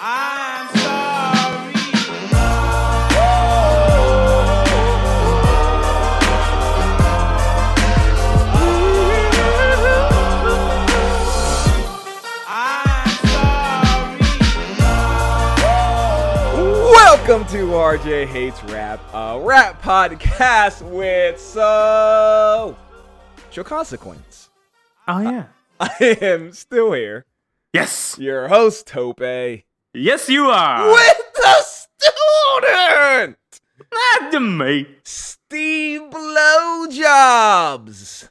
I'm sorry. Welcome to RJ Hates Rap, a rap podcast with social consequence. Oh, yeah. I am still here. Yes. Your host, Tope. Yes, you are. With the student. Not to me. Steve Blowjobs.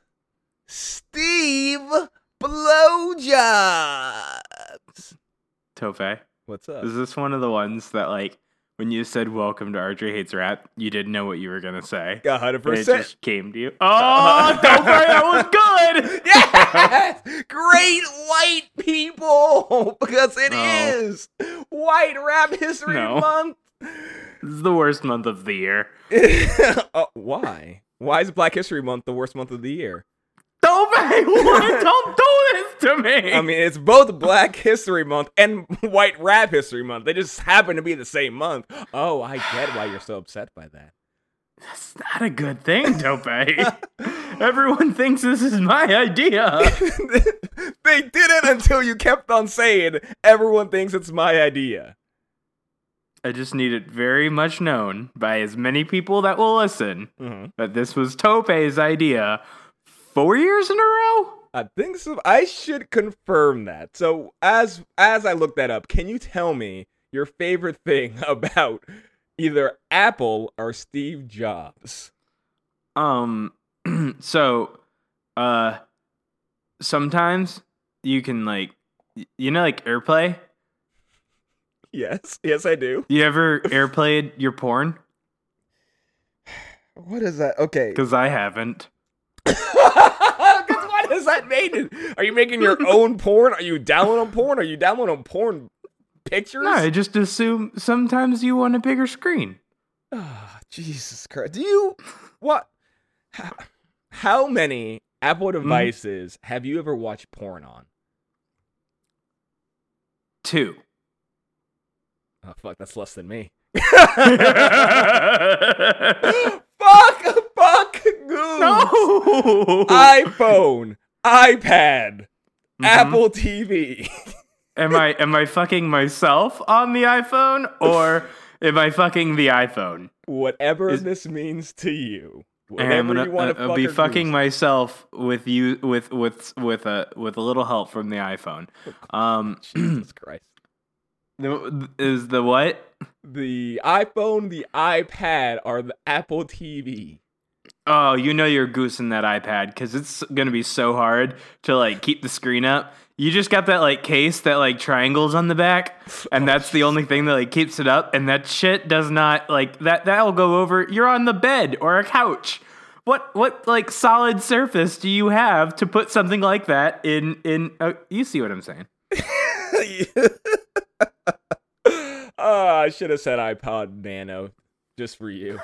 Tope. What's up? Is this one of the ones that, like, when you said welcome to RJ Hates Rap, you didn't know what you were going to say? 100%. And it just came to you. Oh, don't worry, that was good. Yes! Great white people, because it is White Rap History Month. This is the worst month of the year. Why? Why is Black History Month the worst month of the year? Don't do this to me. I mean, it's both Black History Month and White Rap History Month. They just happen to be the same month. Oh, I get why you're so upset by that. That's not a good thing, Tope. Everyone thinks this is my idea. They didn't until you kept on saying, everyone thinks it's my idea. I just need it very much known by as many people that will listen that this was Tope's idea. 4 years in a row? I think so. I should confirm that. So as I look that up, can you tell me your favorite thing about either Apple or Steve Jobs? So sometimes you can, like, you know, like AirPlay? Yes. Yes, I do. You ever AirPlayed your porn? What is that? Okay. Because I haven't. Because what does that mean? Are you making your own porn? Are you downloading porn? Are you downloading porn pictures? No, I just assume sometimes you want a bigger screen. Oh, Jesus Christ. How many Apple devices have you ever watched porn on? 2. Oh, fuck, that's less than me. Fuck goons. No. iPhone, iPad, Apple TV. Am I fucking myself on the iPhone, or am I fucking the iPhone? Whatever this means to you. I'll be fucking myself with you with a little help from the iPhone. Jesus Christ. Is the what? The iPhone, the iPad, or the Apple TV. Oh, you know you're goosing that iPad, because it's going to be so hard to, like, keep the screen up. You just got that, like, case that, like, triangles on the back, and that's the only thing that, like, keeps it up, and that shit does not, like, that'll go over. You're on the bed or a couch. What like, solid surface do you have to put something like that in you see what I'm saying? I should have said iPod Nano just for you.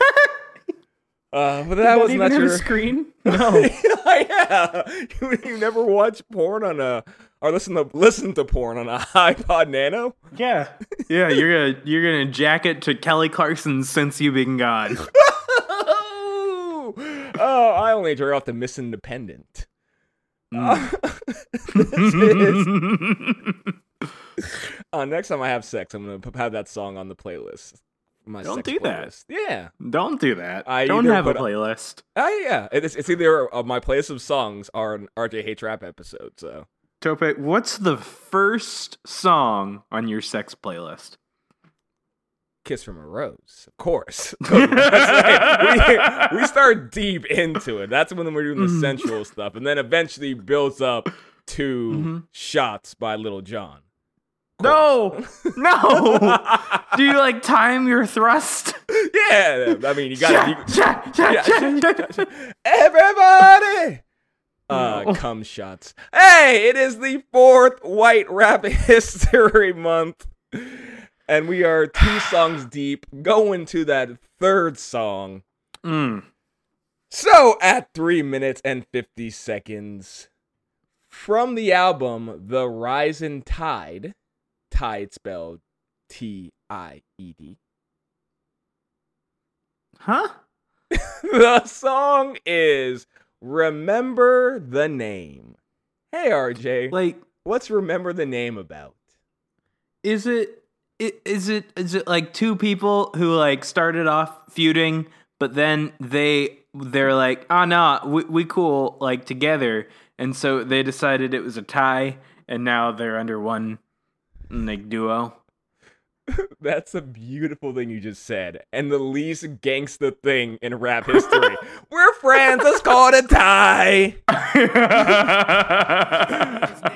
But that was not your screen. No, you never watch porn on listen to porn on an iPod Nano. Yeah, you're gonna jack it to Kelly Clarkson Since You've Been Gone. Oh, I only drew off the Miss Independent. Next time I have sex, I'm going to have that song on the playlist. Don't do playlist. That. Yeah. Don't do that. I don't have a playlist. Yeah. It's either my playlist of songs or an RJ Hates Rap episode. So, Tope, what's the first song on your sex playlist? Kiss from a Rose, of course. We start deep into it. That's when we're doing the sensual stuff. And then eventually builds up to Shots by Little John. No. Do you like time your thrust? Yeah, I mean, you got to. Everybody. Cum shots. Hey, it is the 4th White Rap History Month. And we are 2 songs deep, going to that 3rd song. So, at 3 minutes and 50 seconds, from the album The Rising Tide, Tide spelled T-I-E-D. Huh? The song is Remember the Name. Hey, RJ. Like, what's Remember the Name about? Is it like 2 people who like started off feuding, but then they're like, oh no, we cool like together, and so they decided it was a tie, and now they're under one like duo. That's a beautiful thing you just said, and the least gangsta thing in rap history. We're friends. Let's call it a tie.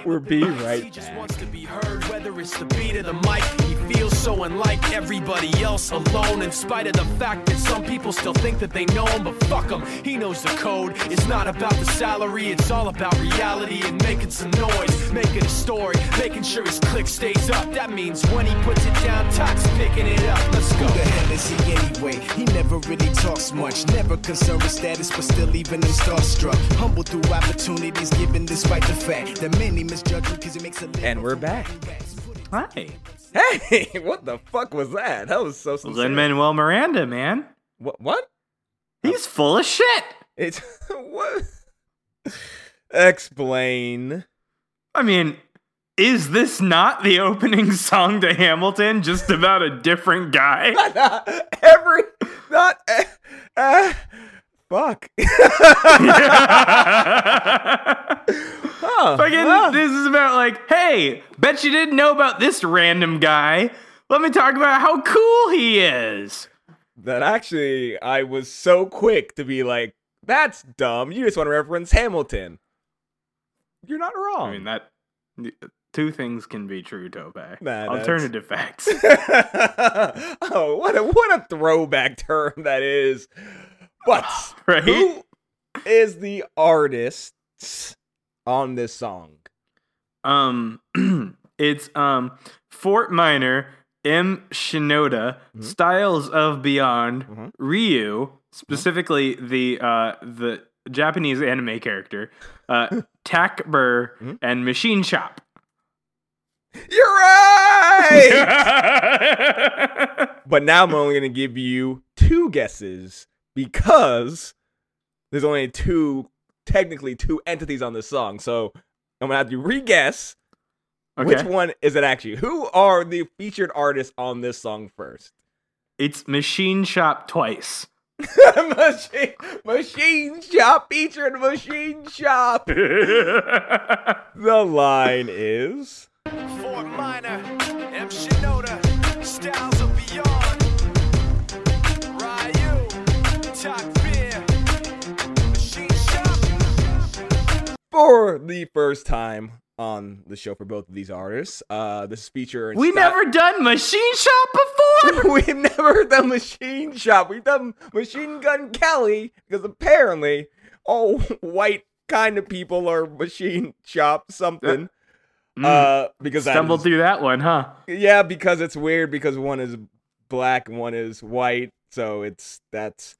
We'll be right back. He just wants to be heard, whether it's the beat or the mic. He feels so unlike everybody else, alone, in spite of the fact that some people still think that they know him. But fuck him, he knows the code. It's not about the salary, it's all about reality and making some noise, making a story, making sure his click stays up. That means when he puts it down, Tox picking it up. Let's go. Who the hell is he anyway? He never really talks much, never concerned with status, but still even in starstruck. Humble through opportunities given despite the fact that many misjudge him because it makes a living. And we're back. Hi. Hey, what the fuck was that? That was so sincere. Lin-Manuel Miranda, man. What? He's full of shit. It's what? Explain. I mean, is this not the opening song to Hamilton, just about a different guy? Fuck. This is about like, hey, bet you didn't know about this random guy. Let me talk about how cool he is. That actually, I was so quick to be like, that's dumb. You just want to reference Hamilton. You're not wrong. I mean, that... 2 things can be true, Tope. Alternative facts. Oh, what a throwback term that is. But right? Who is the artist on this song? It's Fort Minor, M. Shinoda, Styles of Beyond, Ryu, specifically the Japanese anime character, Takbur, and Machine Shop. You're right! But now I'm only going to give you 2 guesses because there's only technically two entities on this song. So I'm going to have you re-guess which one is it actually. Who are the featured artists on this song first? It's Machine Shop twice. Machine Shop featured Machine Shop. The line is... Fort Minor, M. Shinoda, Styles of Beyond, Ryu, Takbir, Machine Shop. For the first time on the show for both of these artists, this feature... We've never done Machine Shop before! We've never done Machine Shop. We've done Machine Gun Kelly, because apparently all white kind of people are Machine Shop something. Because stumbled through that one, huh? Yeah, because it's weird because one is black and one is white, so that's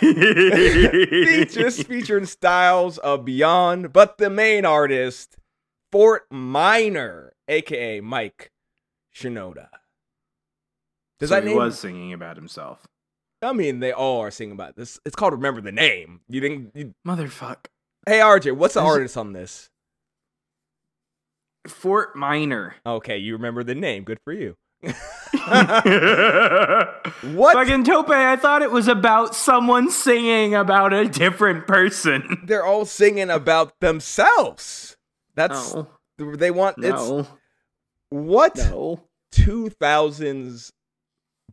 just featuring Styles of Beyond, but the main artist, Fort Minor, aka Mike Shinoda. He was singing about himself. I mean, they all are singing about this. It's called Remember the Name. You think motherfucker? Hey, RJ, what's the artist on this? Fort Minor. Okay, you remember the name. Good for you. What? Fucking Tope, I thought it was about someone singing about a different person. They're all singing about themselves. That's... No. They want... No. It's, what? No. 2000s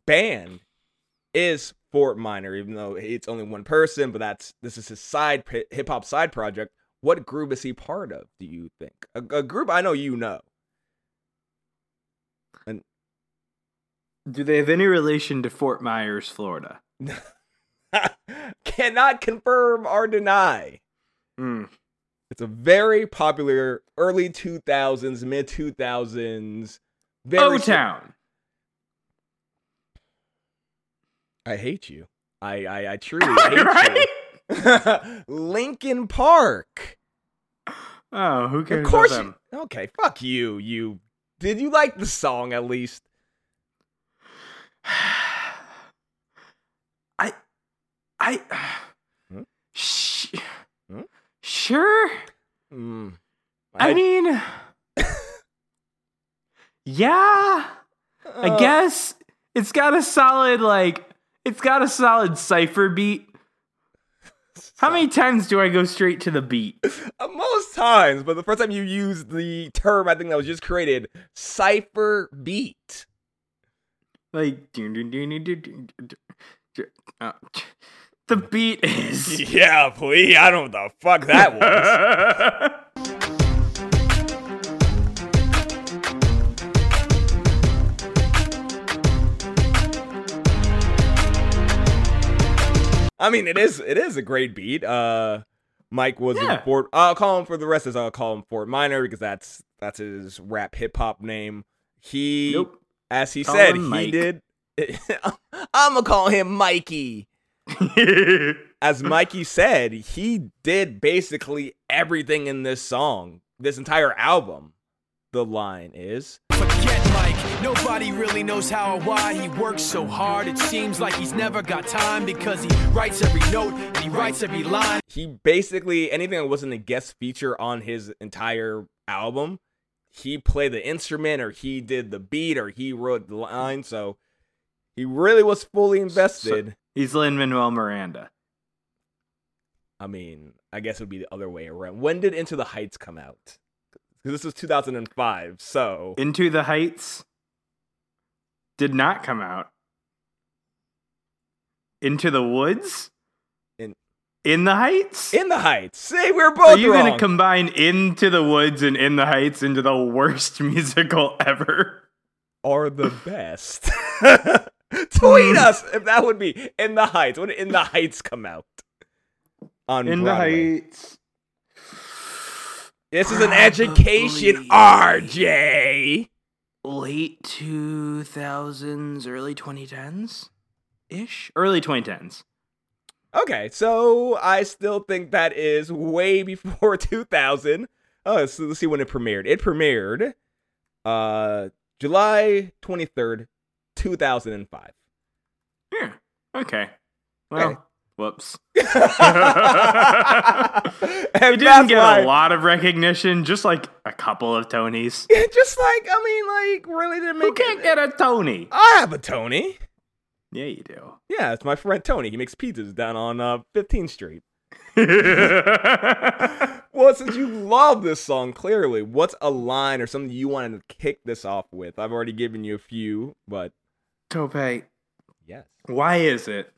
band is Fort Minor, even though it's only one person, but this is his side hip-hop side project. What group is he part of, do you think? A group I know you know. And do they have any relation to Fort Myers, Florida? Cannot confirm or deny. Mm. It's a very popular early 2000s, mid 2000s. O-Town. I hate you. I truly hate right? you. Linkin Park. Oh, who cares? Of course. About them? Okay, fuck you. You did you like the song at least? Sure. Mm. I mean, yeah. I guess it's got a solid cypher beat. How many times do I go straight to the beat? Most times, but the first time you used the term, I think that was just created, cypher beat. Like, the beat is... Yeah, please, I don't know what the fuck that was. I mean, it is a great beat. Mike was in Fort. I'll call him for the rest. I'll call him Fort Minor because that's his rap hip hop name. He, as he said, he did. I'm gonna call him Mikey. As Mikey said, he did basically everything in this song, this entire album. The line is. Forget Mike, nobody really knows how or why he works so hard. It seems like he's never got time because he writes every note and he writes every line. He basically, anything that wasn't a guest feature on his entire album, he played the instrument or he did the beat or he wrote the line. So he really was fully invested. So he's Lin-Manuel Miranda. I mean, I guess it would be the other way around. When did Into the Heights come out? This was 2005, so... Into the Heights did not come out. Into the Woods? In the Heights? In the Heights. See, we're both wrong. Are you going to combine Into the Woods and In the Heights into the worst musical ever? Or the best? Tweet us if that would be In the Heights. When did In the Heights come out? On In Broadway. The Heights... This is an education, RJ. Late 2000s, early 2010s? Ish? Early 2010s. Okay, so I still think that is way before 2000. Oh, so let's see when it premiered. It premiered July 23rd, 2005. Yeah, okay. Well... Okay. Whoops. We didn't get a lot of recognition, just like a couple of Tonys. Yeah, just like, really didn't make it. Who can't get a Tony? I have a Tony. Yeah, you do. Yeah, it's my friend Tony. He makes pizzas down on 15th Street. Well, since you love this song, clearly, what's a line or something you wanted to kick this off with? I've already given you a few, but... Tope. Yes. Why is it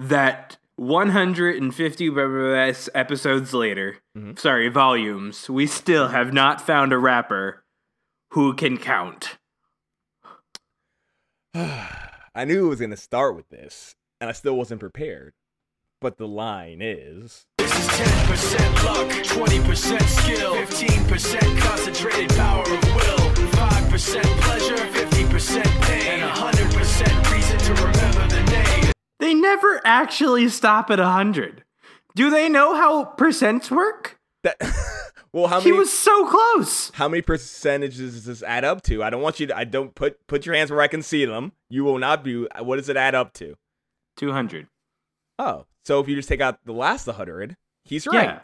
that 150 episodes later, volumes, we still have not found a rapper who can count? I knew it was going to start with this, and I still wasn't prepared. But the line is... This is 10% luck, 20% skill, 15% concentrated power of will, 5% pleasure, 50% pain, and 100% reason to remember the name. They never actually stop at 100. Do they know how percents work? He was so close. How many percentages does this add up to? I don't want you to. I don't put your hands where I can see them. You will not be. What does it add up to? 200. Oh, so if you just take out the last 100, he's right. Yeah,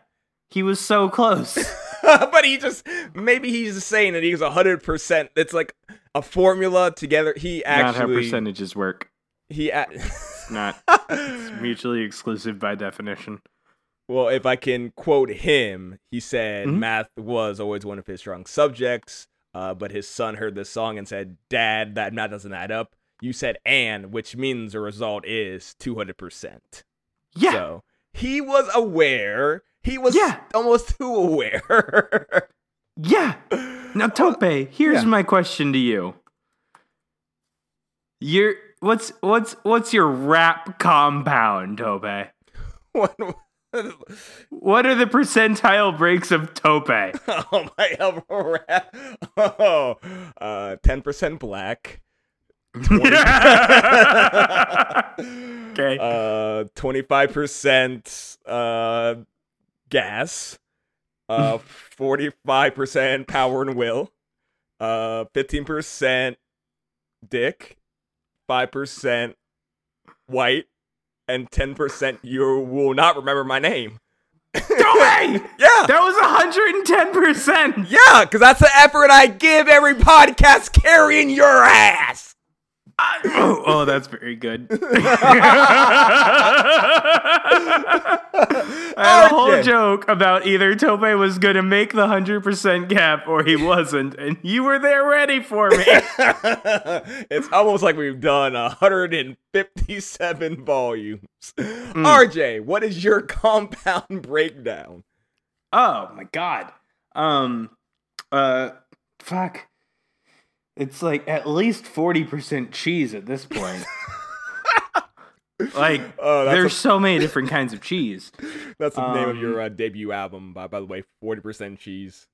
he was so close. But he's just saying that he was 100%. It's like a formula together. He actually not how percentages work. It's not. It's mutually exclusive by definition. Well, if I can quote him, he said math was always one of his strong subjects, but his son heard this song and said, Dad, that math doesn't add up. You said and, which means the result is 200%. Yeah. So he was aware. He was almost too aware. Yeah. Now, Tope, here's my question to you. What's your rap compound, Tope? What are the percentile breaks of Tope? Oh, my elbow rap. 10% black. 25% gas. 45% power and will. 15% dick. 5% white. And 10% you will not remember my name. No way! Yeah! That was 110%! Yeah, because that's the effort I give every podcast carrying your ass! Oh, that's very good. I had a whole joke about either Tope was going to make the 100% gap or he wasn't, and you were there ready for me. It's almost like we've done 157 volumes. Mm. RJ, what is your compound breakdown? Oh, my God. Fuck. It's like at least 40% cheese at this point. Like, there's so many different kinds of cheese. That's the name of your debut album, by the way, 40% cheese.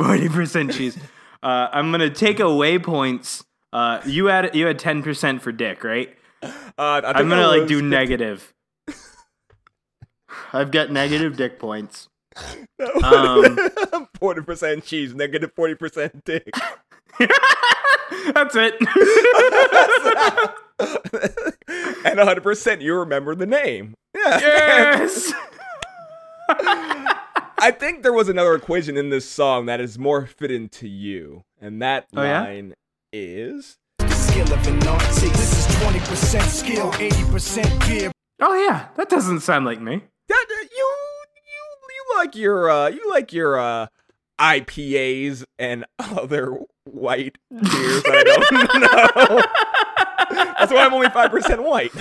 40% cheese. I'm going to take away points. You had 10% for dick, right? I'm going to do 15. Negative. I've got negative dick points. 40% cheese, negative 40% dick. That's it. And 100% you remember the name. Yeah. Yes. I think there was another equation in this song that is more fitting to you. And that line is... The skill of an artist. This is 20% skill, 80% gear. Oh, yeah. That doesn't sound like me. You like your... IPAs and other white beers. I don't know. That's why I'm only 5% white.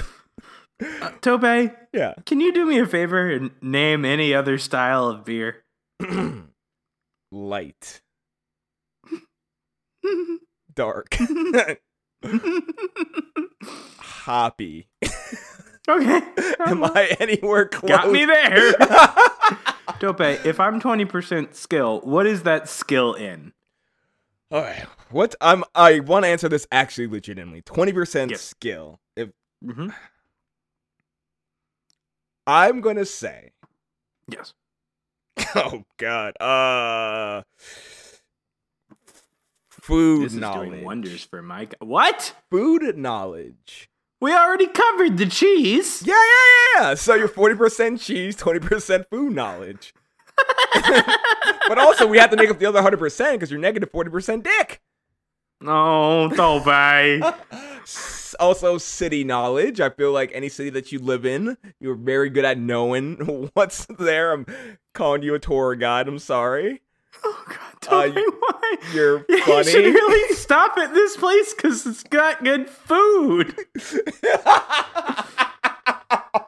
Tope, yeah. Can you do me a favor and name any other style of beer? Light. Dark. Hoppy. Okay. Am I anywhere close? Got me there. Tope, if I'm 20% skill, what is that skill in? All right. What I want to answer this actually legitimately. 20% skill. If I'm gonna say yes. Oh God. Food this knowledge. This is doing wonders for Mike. What? Food knowledge. We already covered the cheese. Yeah. So you're 40% cheese, 20% food knowledge. But also, we have to make up the other 100% because you're negative 40% dick. No, don't buy. Also, city knowledge. I feel like any city that you live in, you're very good at knowing what's there. I'm calling you a tour guide. I'm sorry. Oh, God, don't me why. You're funny. You should really stop at this place because it's got good food.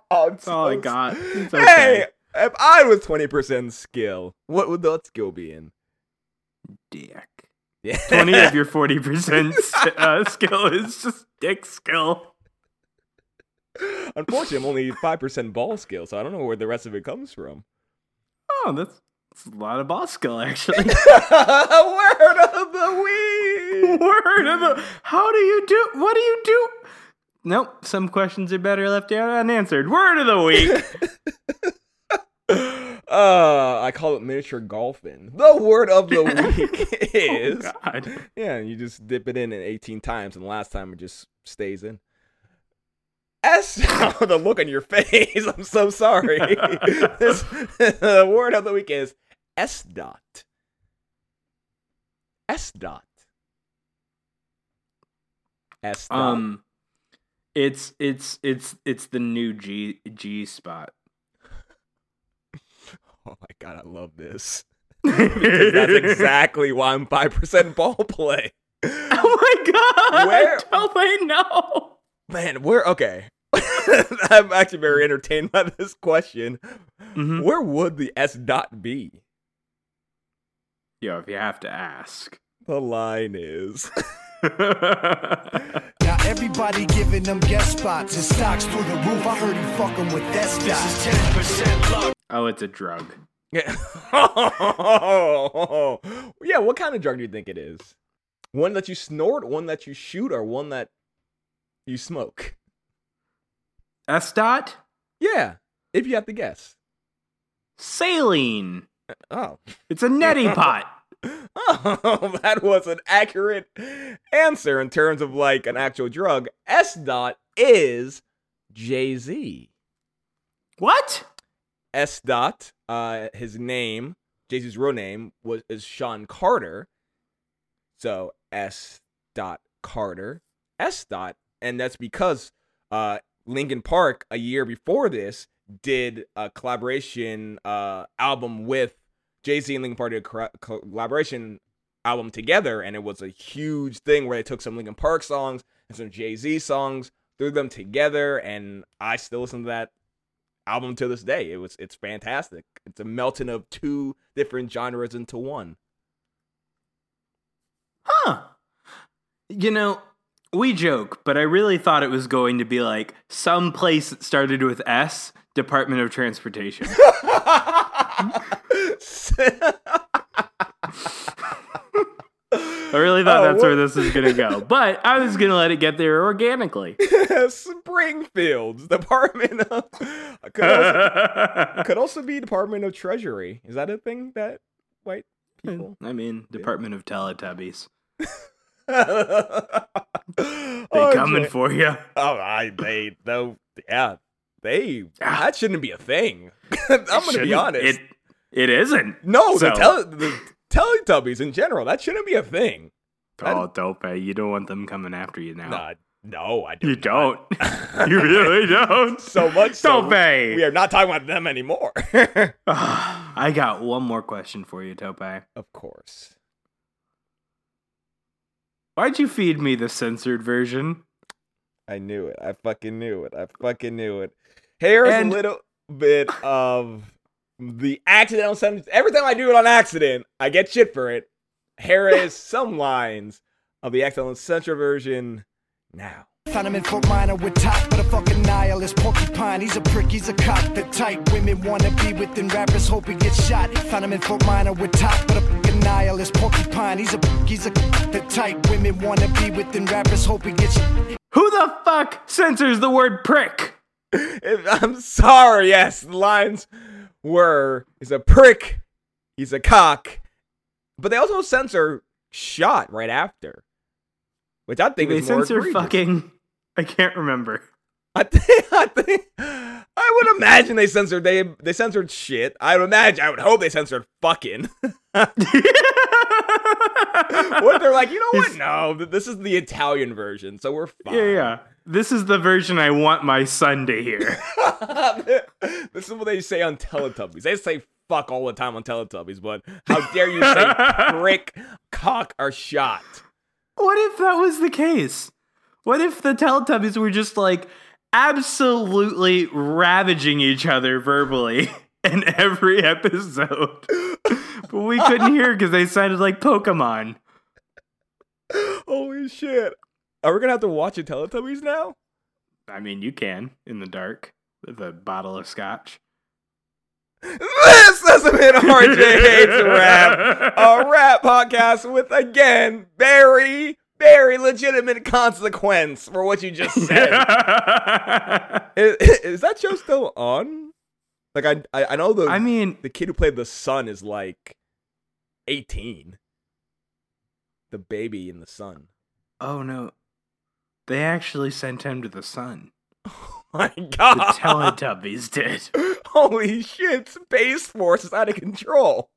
Oh, God. It's okay. Hey, if I was 20% skill, what would that skill be in? Dick. Yeah. 20 of your 40% skill is just dick skill. Unfortunately, I'm only 5% ball skill, so I don't know where the rest of it comes from. Oh, that's a lot of ball skill, actually. Word of the week! How do you do? What do you do? Nope, some questions are better left unanswered. Word of the week! I call it miniature golfing. The word of the week is... Oh, God. Yeah, you just dip it in 18 times, and the last time it just stays in. The look on your face. I'm so sorry. The word of the week is S-dot. S-dot. S-dot. It's the new G spot. Oh my God, I love this. Because that's exactly why I'm 5% ball play. Oh my God. Where? Tope, no. Man, okay. I'm actually very entertained by this question. Mm-hmm. Where would the S dot be? yo, if you have to ask. The line is... Now everybody giving them guest spots and stocks through the roof. I heard he fucking with that stock. This is 10% luck. Oh, it's a drug. Yeah. Yeah, what kind of drug do you think it is? One that you snort, one that you shoot, or one that you smoke? Estat? Yeah, if you have to guess. Saline. Oh. It's a neti pot. Oh, that was an accurate answer in terms of like an actual drug. S-Dot is Jay-Z. What? S-Dot, his name, Jay-Z's real name, is Sean Carter. So S-Dot Carter, S-Dot. And that's because Linkin Park, a year before this, did a collaboration album with Jay-Z and Linkin Park did a collaboration album together, and it was a huge thing where they took some Linkin Park songs and some Jay-Z songs, threw them together, and I still listen to that album to this day. It's fantastic. It's a melting of two different genres into one. Huh. You know, we joke, but I really thought it was going to be like some place that started with S, Department of Transportation. I really thought that's where this is gonna go, but I was gonna let it get there organically. Springfield's Department of could also be Department of Treasury. Is that a thing that white people? I mean, Department of Teletubbies. Coming for you. Oh, that shouldn't be a thing. I'm going to be honest. It isn't. No, so. The Teletubbies in general, that shouldn't be a thing. Oh, dope. You don't want them coming after you now. No, I don't. You don't. You really don't. So much so. We are not talking about them anymore. I got one more question for you, Tope. Of course. Why'd you feed me the censored version? I knew it. I fucking knew it. Here's a little bit of the accidental sentence. Every time I do it on accident, I get shit for it. Here is some lines of the accidental censored version now. Found him in Fort Minor with top, but a fucking nihilist porcupine. He's a prick, he's a cock, the type women wanna be within rappers, hope he gets shot. Found him in Fort Minor with top, but a fucking nihilist porcupine. He's a the type women wanna be within rappers, hope he gets shot. Who the fuck censors the word prick? I'm sorry, yes, the lines were, he's a prick, he's a cock, but they also censor shot right after, which I think is more egregious. They censor fucking, I can't remember. I think, I would imagine they censored shit. I would hope they censored fucking. What they're like, you know what? No, this is the Italian version, so we're fine. Yeah. This is the version I want my son to hear. This is what they say on Teletubbies. They say fuck all the time on Teletubbies, but how dare you say prick, cock, or shot? What if that was the case? What if the Teletubbies were just like absolutely ravaging each other verbally in every episode? But we couldn't hear because they sounded like Pokemon. Holy shit. Are we going to have to watch a Teletubbies now? I mean, you can, in the dark, with a bottle of scotch. This has been RJ Hates Rap, a rap podcast with, again, very, very legitimate consequence for what you just said. Is that show still on? Like, I know the kid who played the son is, like, 18. The baby in the sun. Oh, no. They actually sent him to the sun. Oh my god. The Teletubbies did. Holy shit, Space Force is out of control.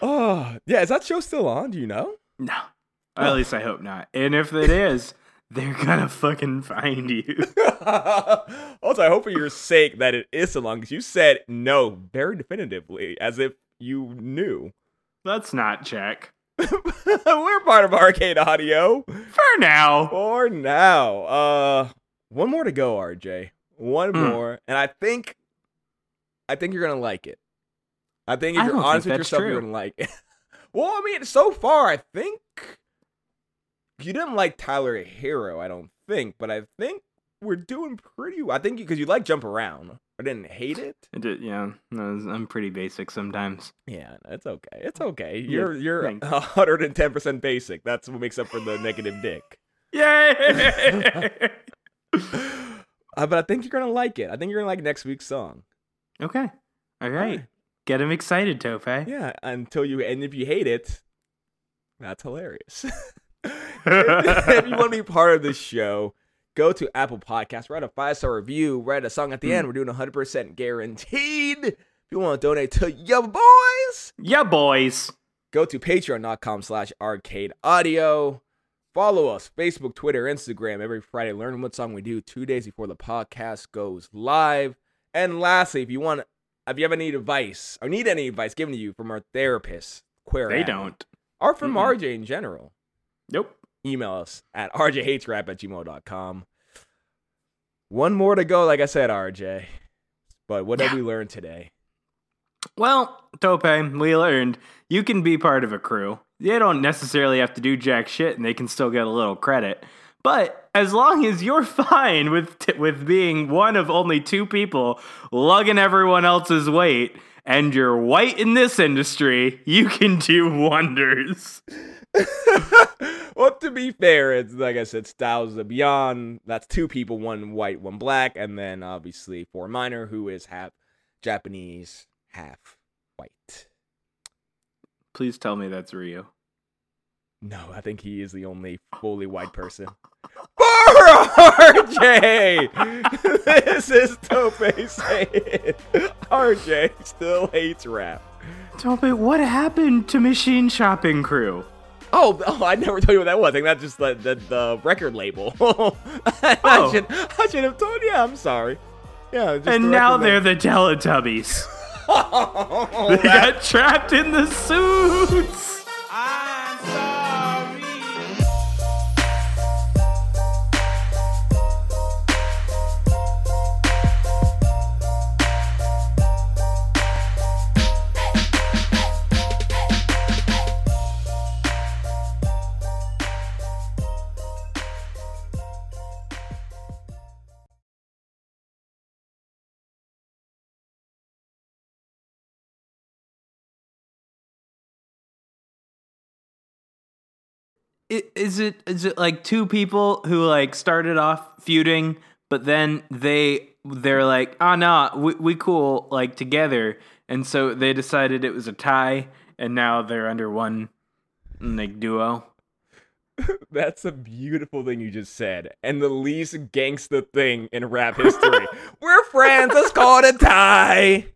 Oh, yeah, is that show still on? Do you know? No. Oh. At least I hope not. And if it is, they're gonna fucking find you. Also, I hope for your sake that it is so long, because you said no very definitively, as if you knew. Let's not check. We're part of Arcade Audio. For now. One more to go, RJ. One more. And I think you're going to like it. I think if you're honest with yourself, you wouldn't like it. Well, I mean, so far, I think you didn't like Tyler Hero, I don't think, but I think we're doing pretty well. I think because you like Jump Around. I didn't hate it. I did, yeah. No, I'm pretty basic sometimes. Yeah, it's okay. It's okay. You're 110% basic. That's what makes up for the negative dick. Yay! But I think you're going to like it. I think you're going to like next week's song. Okay. All right. Get him excited, Tope. Yeah, and if you hate it, that's hilarious. If you want to be part of this show, go to Apple Podcasts, write a 5-star review, write a song at the end. We're doing 100% guaranteed. If you want to donate to your boys, go to patreon.com/arcadeaudio. Follow us, Facebook, Twitter, Instagram. Every Friday, learn what song we do 2 days before the podcast goes live. And lastly, if you have any advice or need any advice given to you from our therapist, They don't. Or from RJ in general. Nope. Email us at rjhatesrap@gmail.com. One more to go, like I said, RJ. But what did we learn today? Well, Tope, we learned you can be part of a crew. They don't necessarily have to do jack shit, and they can still get a little credit. But as long as you're fine with being one of only two people lugging everyone else's weight, and you're white in this industry, you can do wonders. Well, to be fair, it's like I said, Styles of Beyond. That's two people, one white, one black, and then obviously Fort Minor, who is half Japanese, half white. Please tell me that's Ryu. No, I think he is the only fully white person. For RJ! This is Tope saying RJ still hates rap. Tope, what happened to Machine Shopping Crew? Oh, I never told you what that was. I think that's just the record label. I should have told you. I'm sorry. Yeah. Just and now they're the Teletubbies. They got trapped in the suits. I'm sorry. Is it like two people who like started off feuding, but then they're like, we cool like together, and so they decided it was a tie, and now they're under one like duo. That's a beautiful thing you just said, and the least gangsta thing in rap history. We're friends. Let's call it a tie.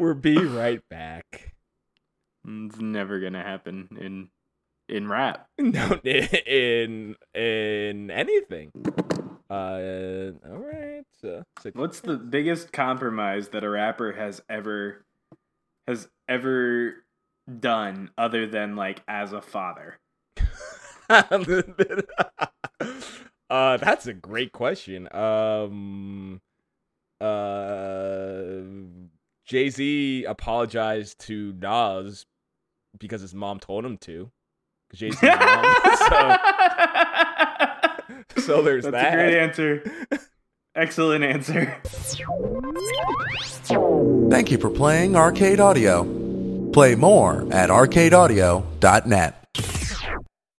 We'll be right back. It's never gonna happen in rap. No, in anything. All right. What's the biggest compromise that a rapper has ever done, other than like as a father? That's a great question. Jay-Z apologized to Nas. Because his mom told him to. Because Jay's mom. So there's That's that. That's a great answer. Excellent answer. Thank you for playing Arcade Audio. Play more at arcadeaudio.net.